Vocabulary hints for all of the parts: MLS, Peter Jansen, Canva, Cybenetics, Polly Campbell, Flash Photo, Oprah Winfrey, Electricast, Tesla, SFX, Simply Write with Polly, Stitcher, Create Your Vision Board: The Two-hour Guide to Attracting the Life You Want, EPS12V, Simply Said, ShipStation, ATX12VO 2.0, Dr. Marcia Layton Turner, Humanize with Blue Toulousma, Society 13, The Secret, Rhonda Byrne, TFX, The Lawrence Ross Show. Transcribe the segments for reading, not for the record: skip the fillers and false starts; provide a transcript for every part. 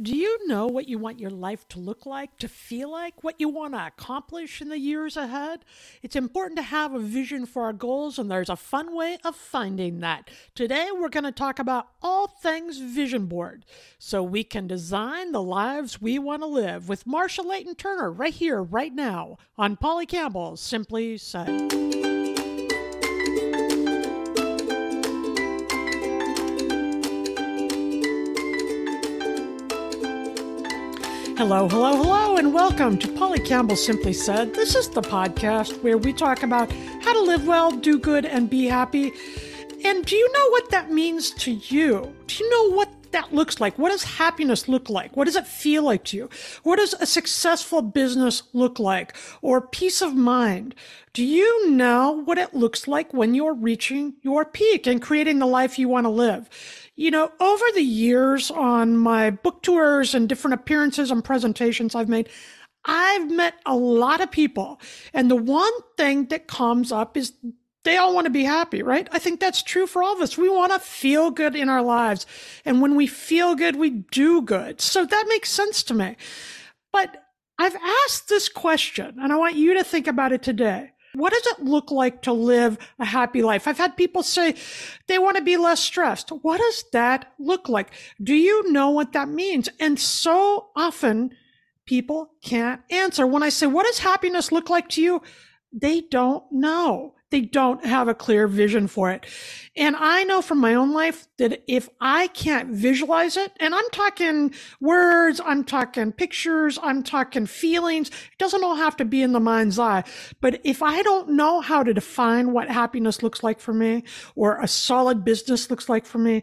Do you know what you want your life to look like, to feel like, what you want to accomplish in the years ahead? It's important to have a vision for our goals, and there's a fun way of finding that. Today, we're going to talk about all things vision board, so we can design the lives we want to live with Marcia Layton Turner right here, right now, on Polly Campbell's Simply Said. Hello, hello, hello, and welcome to Polly Campbell Simply Said. This is the podcast where we talk about how to live well, do good, and be happy. And do you know what that means to you? Do you know what that looks like? What does happiness look like? What does it feel like to you? What does a successful business look like? Or peace of mind? Do you know what it looks like when you're reaching your peak and creating the life you want to live? You know, over the years on my book tours and different appearances and presentations I've made, I've met a lot of people. And the one thing that comes up is they all want to be happy, right? I think that's true for all of us. We want to feel good in our lives. And when we feel good, we do good. So that makes sense to me. But I've asked this question, and I want you to think about it today. What does it look like to live a happy life? I've had people say they want to be less stressed. What does that look like? Do you know what that means? And so often people can't answer. When I say, what does happiness look like to you? They don't know. They don't have a clear vision for it. And I know from my own life that if I can't visualize it, and I'm talking words, I'm talking pictures, I'm talking feelings, it doesn't all have to be in the mind's eye. But if I don't know how to define what happiness looks like for me or a solid business looks like for me,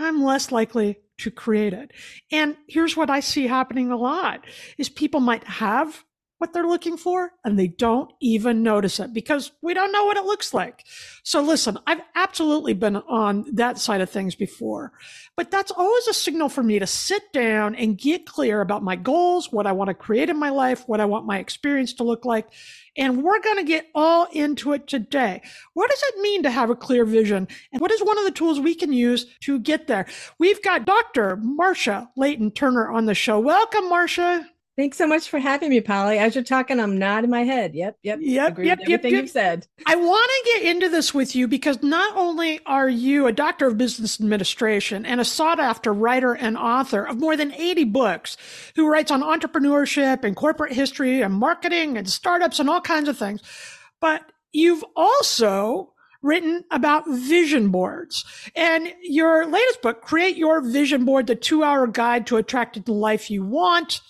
I'm less likely to create it. And here's what I see happening a lot is people might have what they're looking for, and they don't even notice it because we don't know what it looks like. So listen, I've absolutely been on that side of things before, but that's always a signal for me to sit down and get clear about my goals, what I want to create in my life, what I want my experience to look like. And we're going to get all into it today. What does it mean to have a clear vision? And what is one of the tools we can use to get there? We've got Dr. Marcia Layton Turner on the show. Welcome, Marcia. Thanks so much for having me, Polly. As you're talking, I'm nodding my head. Yep. Agree with everything you've said. I want to get into this with you because not only are you a doctor of business administration and a sought-after writer and author of more than 80 books, who writes on entrepreneurship and corporate history and marketing and startups and all kinds of things, but you've also written about vision boards. And your latest book, Create Your Vision Board: The Two-Hour Guide to Attracting the Life You Want,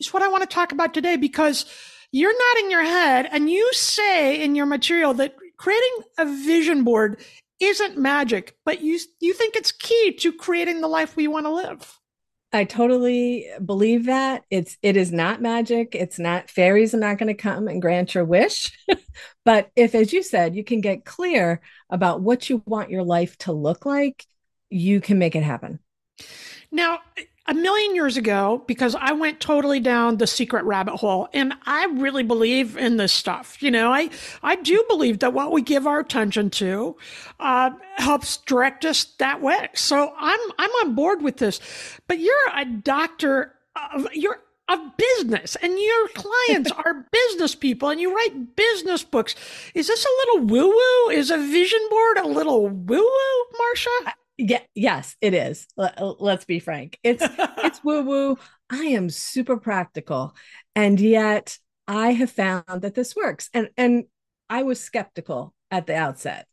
it's what I want to talk about today because you're nodding your head and you say in your material that creating a vision board isn't magic, but you think it's key to creating the life we want to live. I totally believe that. It is not magic. It's not fairies are not going to come and grant your wish. But if, as you said, you can get clear about what you want your life to look like, you can make it happen. Now, a million years ago, because I went totally down the secret rabbit hole, and I really believe in this stuff. You know, I do believe that what we give our attention to helps direct us that way. So I'm on board with this. But you're a doctor of business, and your clients are business people, and you write business books. Is this a little woo-woo? Is a vision board a little woo-woo, Marcia? Yeah. Yes, it is. Let's be frank. It's woo woo. I am super practical. And yet I have found that this works. And I was skeptical at the outset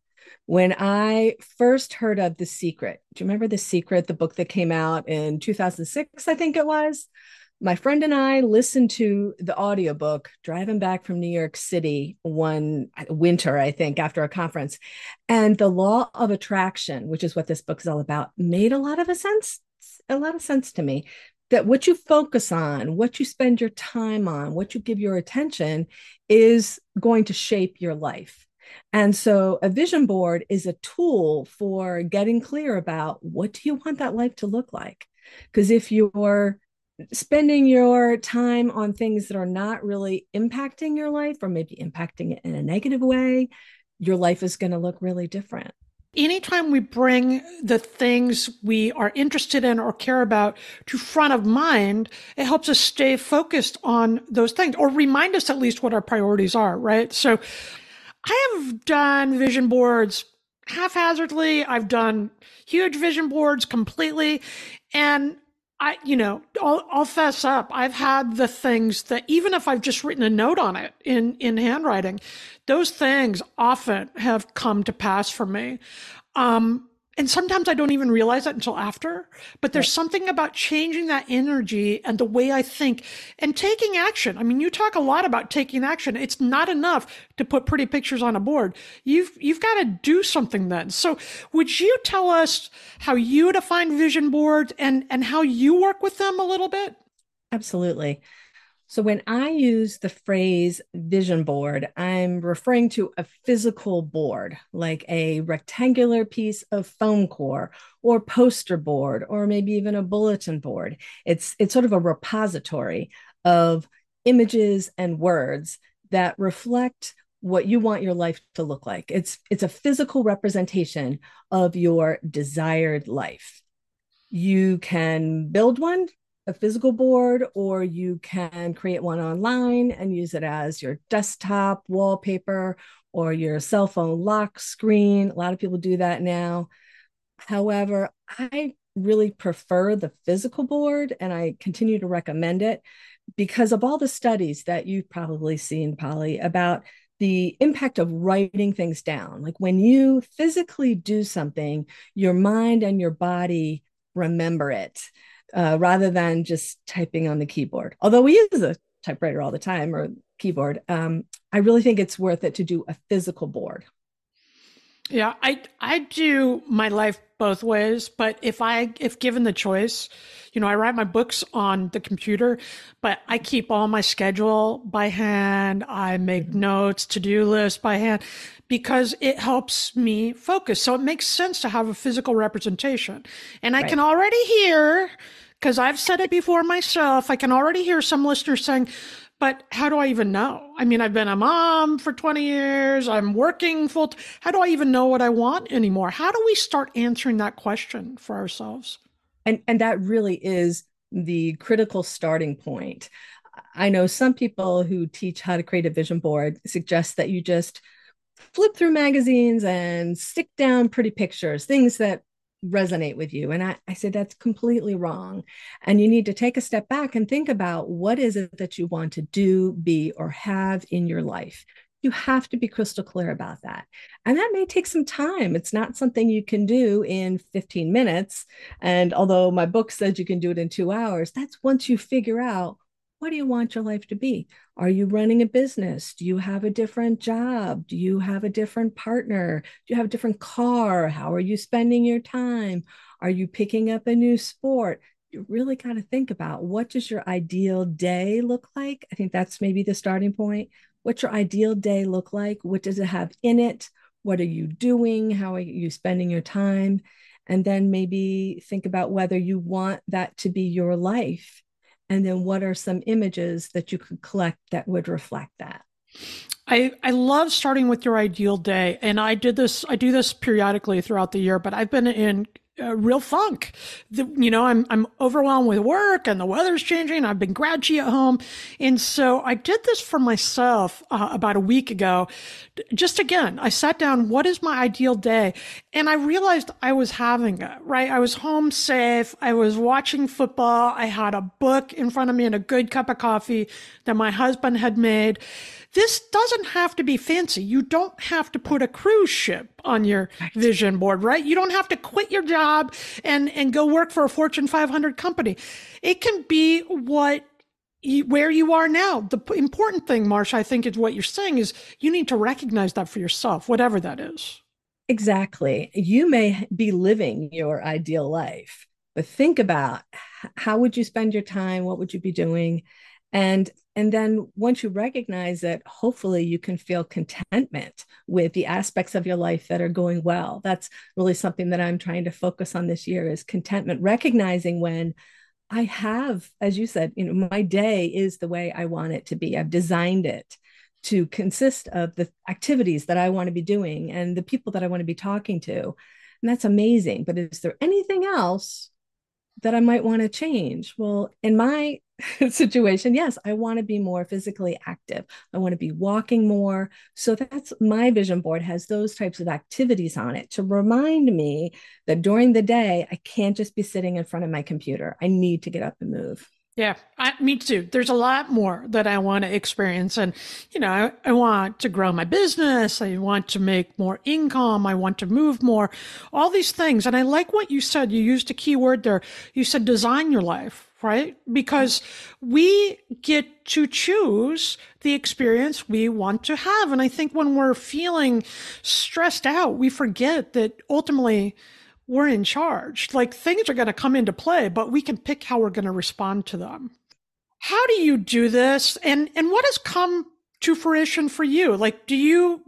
when I first heard of The Secret. Do you remember The Secret, the book that came out in 2006, I think it was? My friend and I listened to the audiobook driving back from New York City one winter, I think, after a conference. And the law of attraction, which is what this book is all about, made a lot of sense to me. that what you focus on, what you spend your time on, what you give your attention is going to shape your life. And so a vision board is a tool for getting clear about what do you want that life to look like? Because if you're spending your time on things that are not really impacting your life, or maybe impacting it in a negative way, your life is going to look really different. Anytime we bring the things we are interested in or care about to front of mind, it helps us stay focused on those things, or remind us at least what our priorities are, right? So I have done vision boards haphazardly. I've done huge vision boards completely. And I, you know, I'll fess up. I've had the things that even if I've just written a note on it in handwriting, those things often have come to pass for me. And sometimes I don't even realize that until after, but there's something about changing that energy and the way I think and taking action. I mean, you talk a lot about taking action. It's not enough to put pretty pictures on a board. You've got to do something then. So would you tell us how you define vision boards and how you work with them a little bit? Absolutely. So when I use the phrase vision board, I'm referring to a physical board, like a rectangular piece of foam core or poster board, or maybe even a bulletin board. It's sort of a repository of images and words that reflect what you want your life to look like. It's a physical representation of your desired life. You can build one, a physical board, or you can create one online and use it as your desktop wallpaper or your cell phone lock screen. A lot of people do that now. However, I really prefer the physical board, and I continue to recommend it because of all the studies that you've probably seen, Polly, about the impact of writing things down. Like when you physically do something, your mind and your body remember it. Rather than just typing on the keyboard. Although we use a typewriter all the time or keyboard, I really think it's worth it to do a physical board. Yeah, I do my life both ways, but if given the choice, you know, I write my books on the computer, but I keep all my schedule by hand. I make notes, to-do lists by hand, because it helps me focus. So it makes sense to have a physical representation. And I can already hear, because I've said it before myself, I can already hear some listeners saying, but how do I even know? I mean, I've been a mom for 20 years. I'm working full. How do I even know what I want anymore? How do we start answering that question for ourselves? And that really is the critical starting point. I know some people who teach how to create a vision board suggest that you just flip through magazines and stick down pretty pictures, things that resonate with you. And I say that's completely wrong. And you need to take a step back and think about what is it that you want to do, be, or have in your life. You have to be crystal clear about that. And that may take some time. It's not something you can do in 15 minutes. And although my book says you can do it in 2 hours, that's once you figure out, what do you want your life to be? Are you running a business? Do you have a different job? Do you have a different partner? Do you have a different car? How are you spending your time? Are you picking up a new sport? You really got to think about, what does your ideal day look like? I think that's maybe the starting point. What's your ideal day look like? What does it have in it? What are you doing? How are you spending your time? And then maybe think about whether you want that to be your life. And then what are some images that you could collect that would reflect that? I love starting with your ideal day. And I do this periodically throughout the year, but I've been in a real funk. I'm overwhelmed with work and the weather's changing. I've been grouchy at home. And so I did this for myself about a week ago. Just again, I sat down, what is my ideal day? And I realized I was having it, right? I was home safe. I was watching football. I had a book in front of me and a good cup of coffee that my husband had made. This doesn't have to be fancy. You don't have to put a cruise ship on your vision board, right? You don't have to quit your job and go work for a Fortune 500 company. It can be where you are now. The important thing, Marcia, I think is what you're saying is you need to recognize that for yourself, whatever that is. Exactly. You may be living your ideal life, But think about, how would you spend your time? What would you be doing? And then once you recognize it, hopefully you can feel contentment with the aspects of your life that are going well. That's really something that I'm trying to focus on this year, is contentment, recognizing when I have, as you said, you know, my day is the way I want it to be. I've designed it to consist of the activities that I want to be doing and the people that I want to be talking to. And that's amazing. But is there anything else that I might want to change? Well, in my situation, yes, I want to be more physically active. I want to be walking more. So that's my vision board, has those types of activities on it to remind me that during the day, I can't just be sitting in front of my computer. I need to get up and move. Yeah, me too. There's a lot more that I want to experience. And, you know, I want to grow my business. I want to make more income. I want to move more, all these things. And I like what you said. You used a key word there. You said design your life, right? Because we get to choose the experience we want to have. And I think when we're feeling stressed out, we forget that ultimately we're in charge. Like, things are going to come into play, but we can pick how we're going to respond to them. How do you do this? And what has come to fruition for you? Like, do you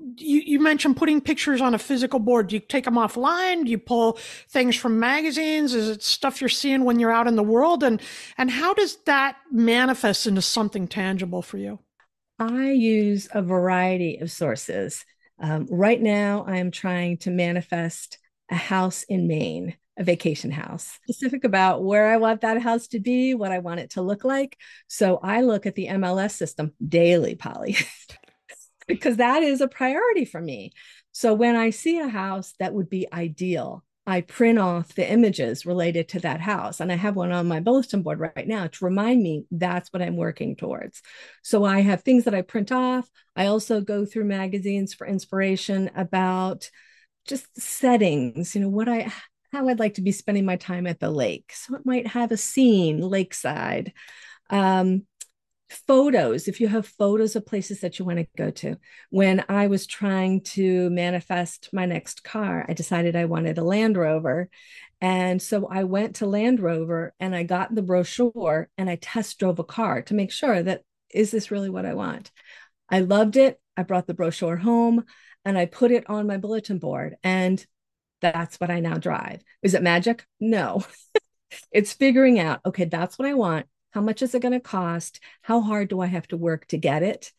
mentioned putting pictures on a physical board. Do you take them offline? Do you pull things from magazines? Is it stuff you're seeing when you're out in the world? And how does that manifest into something tangible for you? I use a variety of sources. Right now, I'm trying to manifest a house in Maine, a vacation house, specific about where I want that house to be, what I want it to look like. So I look at the MLS system daily, Polly, because that is a priority for me. So when I see a house that would be ideal, I print off the images related to that house. And I have one on my bulletin board right now to remind me that's what I'm working towards. So I have things that I print off. I also go through magazines for inspiration about just settings, you know, how I'd like to be spending my time at the lake. So it might have a scene, lakeside, photos, if you have photos of places that you want to go to. When I was trying to manifest my next car, I decided I wanted a Land Rover. And so I went to Land Rover and I got the brochure and I test drove a car to make sure that, is this really what I want? I loved it. I brought the brochure home. And I put it on my bulletin board, and that's what I now drive. Is it magic? No. It's figuring out, okay, that's what I want. How much is it going to cost? How hard do I have to work to get it?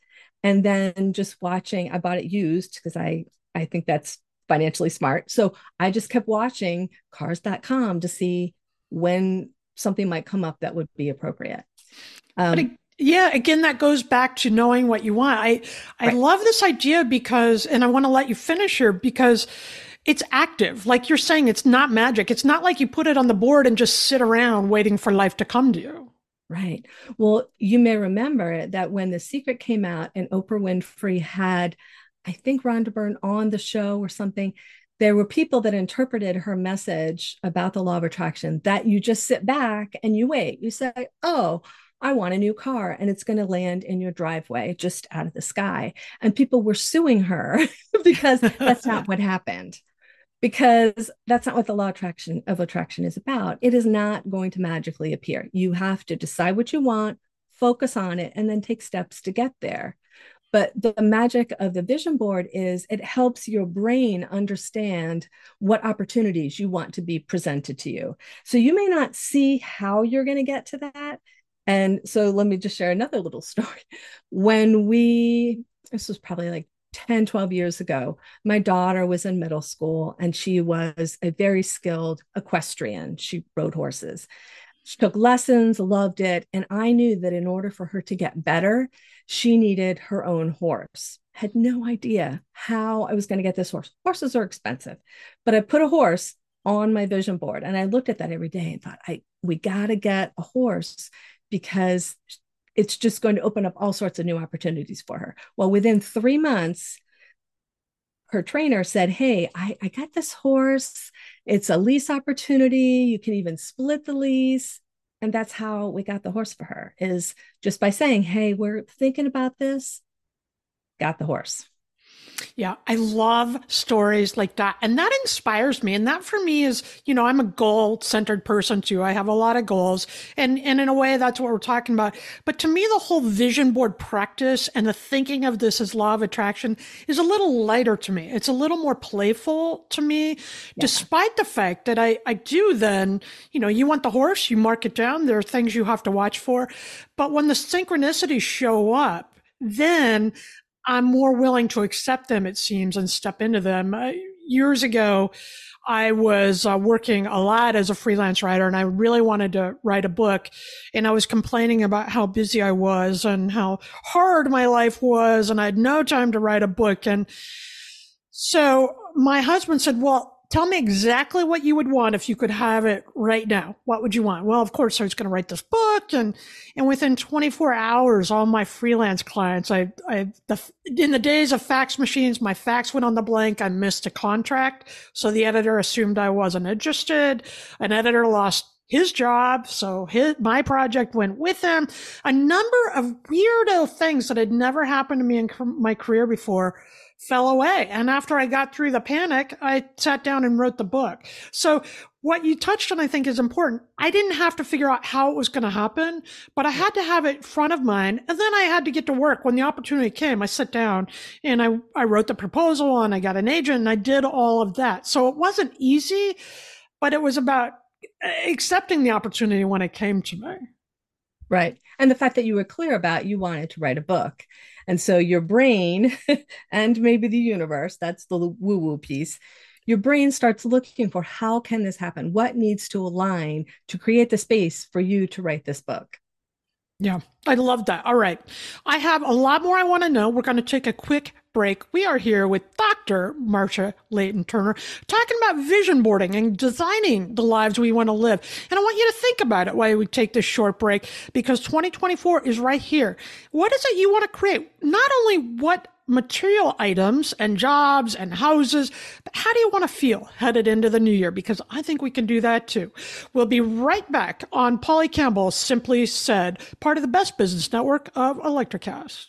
And then just watching, I bought it used because I think that's financially smart. So I just kept watching cars.com to see when something might come up that would be appropriate. Yeah, again, that goes back to knowing what you want. I love this idea because, and I want to let you finish here, because it's active. Like you're saying, it's not magic. It's not like you put it on the board and just sit around waiting for life to come to you. Right. Well, you may remember that when The Secret came out and Oprah Winfrey had, I think, Rhonda Byrne on the show or something, there were people that interpreted her message about the law of attraction that you just sit back and you wait. You say, oh, I want a new car, and it's going to land in your driveway just out of the sky. And people were suing her because that's not what happened, because that's not what the law of attraction is about. It is not going to magically appear. You have to decide what you want, focus on it, and then take steps to get there. But the magic of the vision board is it helps your brain understand what opportunities you want to be presented to you. So you may not see how you're going to get to that. And so let me just share another little story. When this was probably like 10, 12 years ago, my daughter was in middle school and she was a very skilled equestrian. She rode horses. She took lessons, loved it. And I knew that in order for her to get better, she needed her own horse. Had no idea how I was going to get this horse. Horses are expensive, but I put a horse on my vision board. And I looked at that every day and thought, we got to get a horse, because it's just going to open up all sorts of new opportunities for her. Well, within 3 months, her trainer said, hey, I got this horse. It's a lease opportunity. You can even split the lease. And that's how we got the horse for her, is just by saying, hey, we're thinking about this, got the horse. Yeah, I love stories like that. And that inspires me. And that for me is, you know, I'm a goal-centered person too. I have a lot of goals. And in a way, that's what we're talking about. But to me, the whole vision board practice and the thinking of this as law of attraction is a little lighter to me. It's a little more playful to me, despite the fact that I do then, you know, you want the horse, you mark it down. There are things you have to watch for. But when the synchronicities show up, then I'm more willing to accept them, it seems, and step into them. Years ago, I was working a lot as a freelance writer, and I really wanted to write a book. And I was complaining about how busy I was and how hard my life was, and I had no time to write a book. And so my husband said, well, tell me exactly what you would want if you could have it right now. What would you want? Well, of course, I was going to write this book. And within 24 hours, all my freelance clients, in the days of fax machines, my fax went on the blank. I missed a contract. So the editor assumed I wasn't interested. An editor lost his job. So my project went with him. A number of weirdo things that had never happened to me in my career before fell away. And after I got through the panic, I sat down and wrote the book. So what you touched on, I think, is important. I didn't have to figure out how it was going to happen, but I had to have it front of mind. And then I had to get to work. When the opportunity came, I sat down and I wrote the proposal and I got an agent and I did all of that. So it wasn't easy, but it was about accepting the opportunity when it came to me. Right. And the fact that you were clear about you wanted to write a book. And so your brain and maybe the universe, that's the woo-woo piece, your brain starts looking for how can this happen? What needs to align to create the space for you to write this book? Yeah, I love that. All right. I have a lot more I want to know. We're going to take a quick break. We are here with Dr. Marcia Layton Turner talking about vision boarding and designing the lives we want to live. And I want you to think about it while we take this short break, because 2024 is right here. What is it you want to create? Not only what material items and jobs and houses, but how do you want to feel headed into the new year? Because I think we can do that too. We'll be right back on Polly Campbell, Simply Said, part of the best business network of Electricast.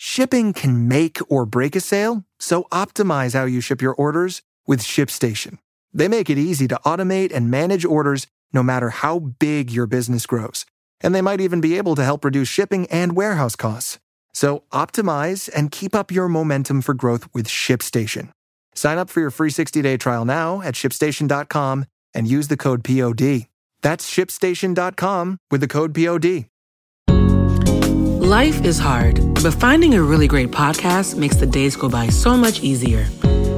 Shipping can make or break a sale, so optimize how you ship your orders with ShipStation. They make it easy to automate and manage orders no matter how big your business grows. And they might even be able to help reduce shipping and warehouse costs. So optimize and keep up your momentum for growth with ShipStation. Sign up for your free 60-day trial now at ShipStation.com and use the code POD. That's ShipStation.com with the code POD. Life is hard, but finding a really great podcast makes the days go by so much easier.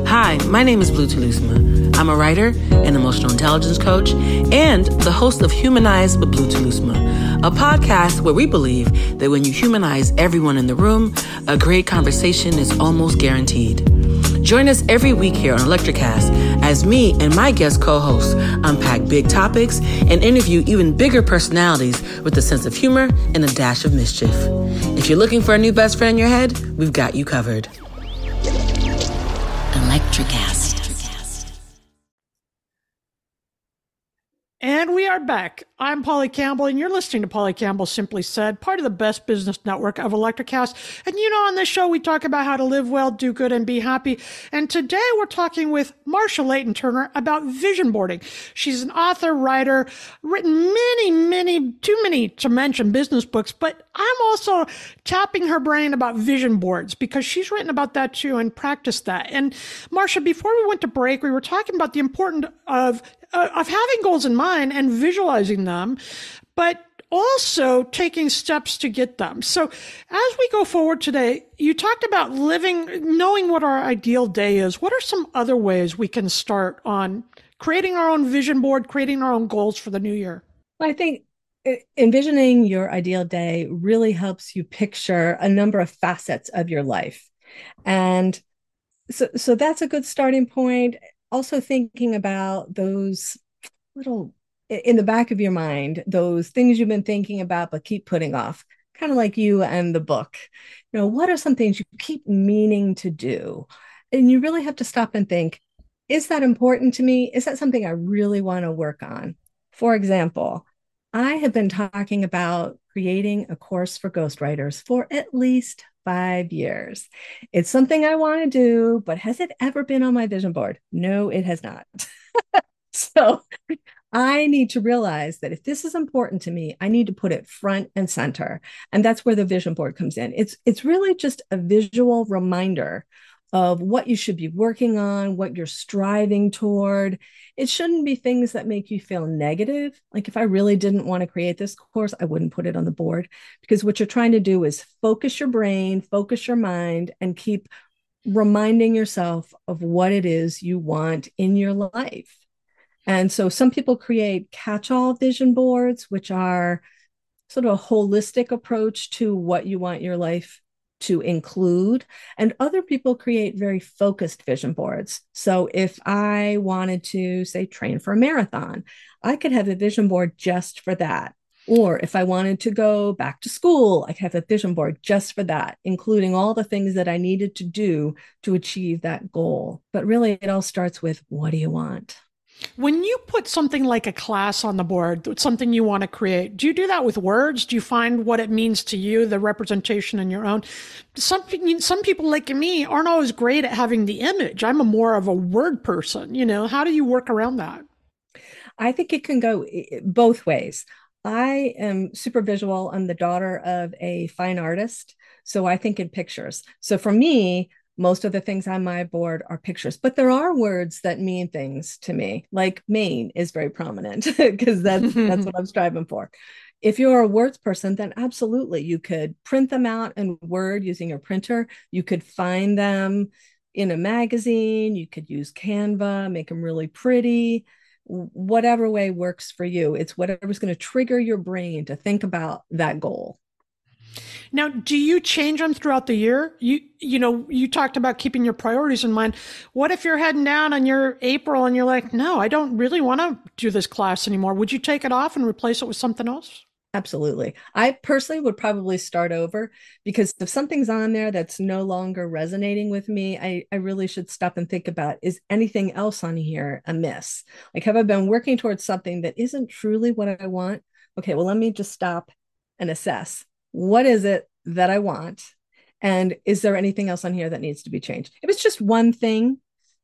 Hi, my name is Blue Toulousma. I'm a writer, an emotional intelligence coach, and the host of Humanize with Blue Toulousma, a podcast where we believe that when you humanize everyone in the room, a great conversation is almost guaranteed. Join us every week here on Electricast as me and my guest co-hosts unpack big topics and interview even bigger personalities with a sense of humor and a dash of mischief. If you're looking for a new best friend in your head, we've got you covered. Electricast. And we are back. I'm Polly Campbell, and you're listening to Polly Campbell Simply Said, part of the best business network of Electricast. And you know, on this show, we talk about how to live well, do good, and be happy. And today we're talking with Marcia Layton Turner about vision boarding. She's an author, writer, written too many to mention business books, but I'm also tapping her brain about vision boards because she's written about that too and practiced that. And Marcia, before we went to break, we were talking about the importance of having goals in mind and visualizing them, but also taking steps to get them. So as we go forward today, you talked about knowing what our ideal day is. What are some other ways we can start on creating our own vision board, creating our own goals for the new year? I think envisioning your ideal day really helps you picture a number of facets of your life. And so that's a good starting point. Also thinking about those little, in the back of your mind, those things you've been thinking about but keep putting off, kind of like you and the book. You know, what are some things you keep meaning to do? And you really have to stop and think, is that important to me? Is that something I really want to work on? For example, I have been talking about creating a course for ghostwriters for at least 5 years. It's something I want to do, but has it ever been on my vision board? No, it has not. So I need to realize that if this is important to me, I need to put it front and center. And that's where the vision board comes in. It's really just a visual reminder of what you should be working on, what you're striving toward. It shouldn't be things that make you feel negative. Like if I really didn't want to create this course, I wouldn't put it on the board, because what you're trying to do is focus your brain, focus your mind, and keep reminding yourself of what it is you want in your life. And so some people create catch-all vision boards, which are sort of a holistic approach to what you want your life to include. And other people create very focused vision boards. So if I wanted to, say, train for a marathon, I could have a vision board just for that. Or if I wanted to go back to school, I could have a vision board just for that, including all the things that I needed to do to achieve that goal. But really, it all starts with, what do you want? When you put something like a class on the board, something you want to create, do you do that with words? Do you find what it means to you, the representation in your own? Some people like me aren't always great at having the image. I'm more of a word person. You know, how do you work around that? I think it can go both ways. I am super visual. I'm the daughter of a fine artist, so I think in pictures. So for me, most of the things on my board are pictures, but there are words that mean things to me, like Maine is very prominent because that's what I'm striving for. If you're a words person, then absolutely, you could print them out in Word using your printer. You could find them in a magazine. You could use Canva, make them really pretty, whatever way works for you. It's whatever's going to trigger your brain to think about that goal. Now, do you change them throughout the year? You talked about keeping your priorities in mind. What if you're heading down on your April and you're like, no, I don't really want to do this class anymore. Would you take it off and replace it with something else? Absolutely. I personally would probably start over, because if something's on there that's no longer resonating with me, I really should stop and think about, is anything else on here amiss? Like, have I been working towards something that isn't truly what I want? Okay, well, let me just stop and assess. What is it that I want? And is there anything else on here that needs to be changed? If it's just one thing,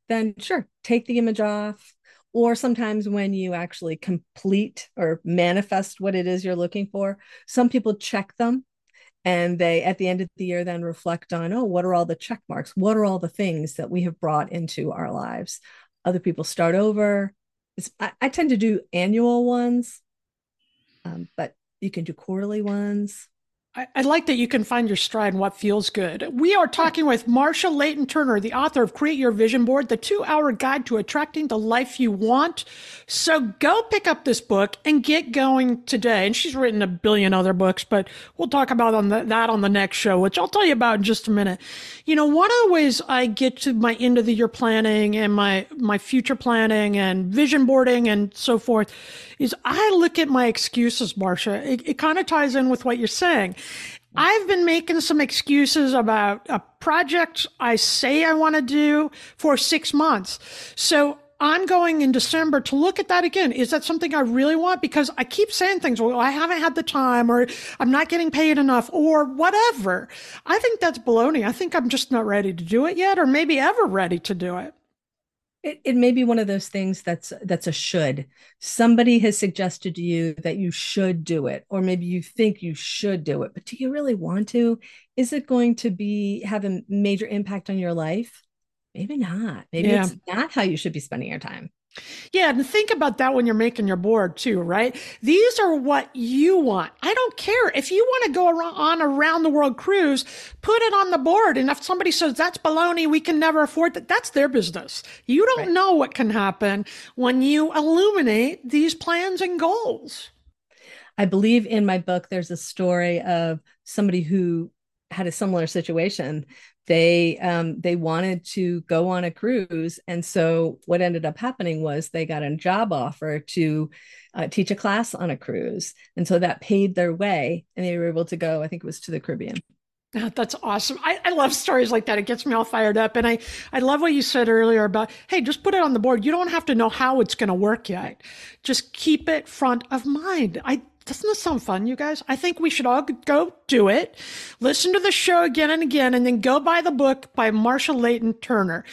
then sure, take the image off. Or sometimes when you actually complete or manifest what it is you're looking for, some people check them, and they, at the end of the year, then reflect on, oh, what are all the check marks? What are all the things that we have brought into our lives? Other people start over. I tend to do annual ones, but you can do quarterly ones. I like that you can find your stride and what feels good. We are talking with Marcia Layton Turner, the author of Create Your Vision Board, the 2-hour guide to attracting the life you want. So go pick up this book and get going today. And she's written a billion other books, but we'll talk about that on the next show, which I'll tell you about in just a minute. You know, one of the ways I get to my end of the year planning and my future planning and vision boarding and so forth is I look at my excuses, Marcia. It kind of ties in with what you're saying. I've been making some excuses about a project I say I want to do for 6 months. So I'm going in December to look at that again. Is that something I really want? Because I keep saying things, well, I haven't had the time, or I'm not getting paid enough, or whatever. I think that's baloney. I think I'm just not ready to do it yet, or maybe ever ready to do it. It may be one of those things that's a should. Somebody has suggested to you that you should do it, or maybe you think you should do it, but do you really want to? Is it going to have a major impact on your life? Maybe not. Maybe it's not how you should be spending your time. Yeah. And think about that when you're making your board too, right? These are what you want. I don't care. If you want to go on a round the world cruise, put it on the board. And if somebody says that's baloney, we can never afford that, that's their business. You don't know what can happen when you illuminate these plans and goals. I believe in my book, there's a story of somebody who had a similar situation. They wanted to go on a cruise. And so what ended up happening was they got a job offer to teach a class on a cruise. And so that paid their way, and they were able to go, I think it was to the Caribbean. Oh, that's awesome. I love stories like that. It gets me all fired up. And I love what you said earlier about, hey, just put it on the board. You don't have to know how it's going to work yet. Just keep it front of mind. I Doesn't this sound fun, you guys? I think we should all go do it. Listen to the show again and again, and then go buy the book by Marcia Layton Turner.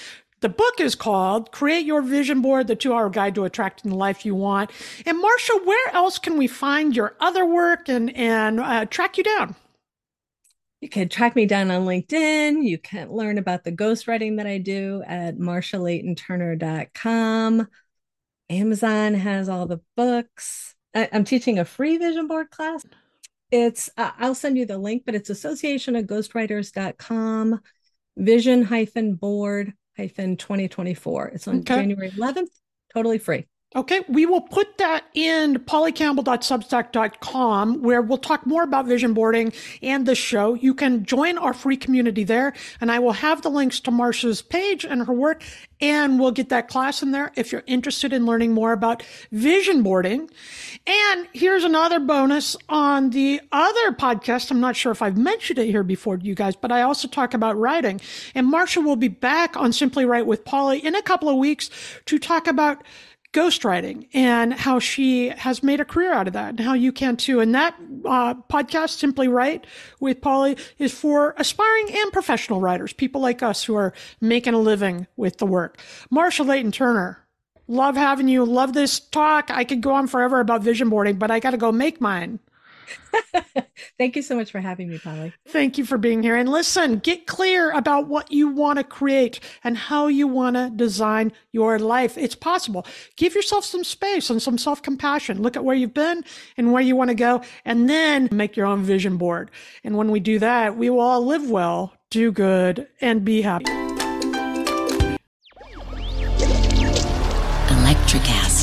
The book is called Create Your Vision Board: The Two-Hour Guide to Attracting the Life You Want. And Marcia, where else can we find your other work and track you down? You can track me down on LinkedIn. You can learn about the ghostwriting that I do at marcialaytonturner.com. Amazon has all the books. I'm teaching a free vision board class. It's I'll send you the link, but it's associationofghostwriters.com, vision-board-2024. It's on January 11th, totally free. Okay, we will put that in pollycampbell.substack.com, where we'll talk more about vision boarding and the show. You can join our free community there, and I will have the links to Marcia's page and her work, and we'll get that class in there if you're interested in learning more about vision boarding. And here's another bonus on the other podcast. I'm not sure if I've mentioned it here before to you guys, but I also talk about writing. And Marcia will be back on Simply Write with Polly in a couple of weeks to talk about ghostwriting and how she has made a career out of that, and how you can too. And that podcast, Simply Write with Polly, is for aspiring and professional writers, people like us who are making a living with the work. Marcia Layton Turner, love having you. Love this talk. I could go on forever about vision boarding, but I got to go make mine. Thank you so much for having me, Polly. Thank you for being here. And listen, get clear about what you want to create and how you want to design your life. It's possible. Give yourself some space and some self-compassion. Look at where you've been and where you want to go, and then make your own vision board. And when we do that, we will all live well, do good, and be happy. Electricast.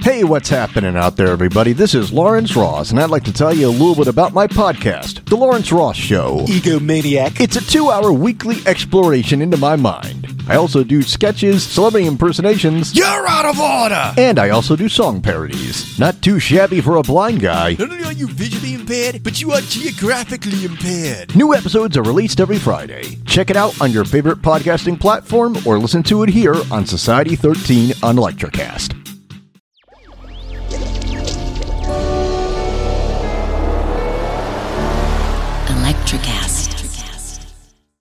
Hey, what's happening out there, everybody? This is Lawrence Ross, and I'd like to tell you a little bit about my podcast, The Lawrence Ross Show. Egomaniac. It's a 2-hour weekly exploration into my mind. I also do sketches, celebrity impersonations. You're out of order! And I also do song parodies. Not too shabby for a blind guy. Not only are you visually impaired, but you are geographically impaired. New episodes are released every Friday. Check it out on your favorite podcasting platform, or listen to it here on Society 13 on Electricast.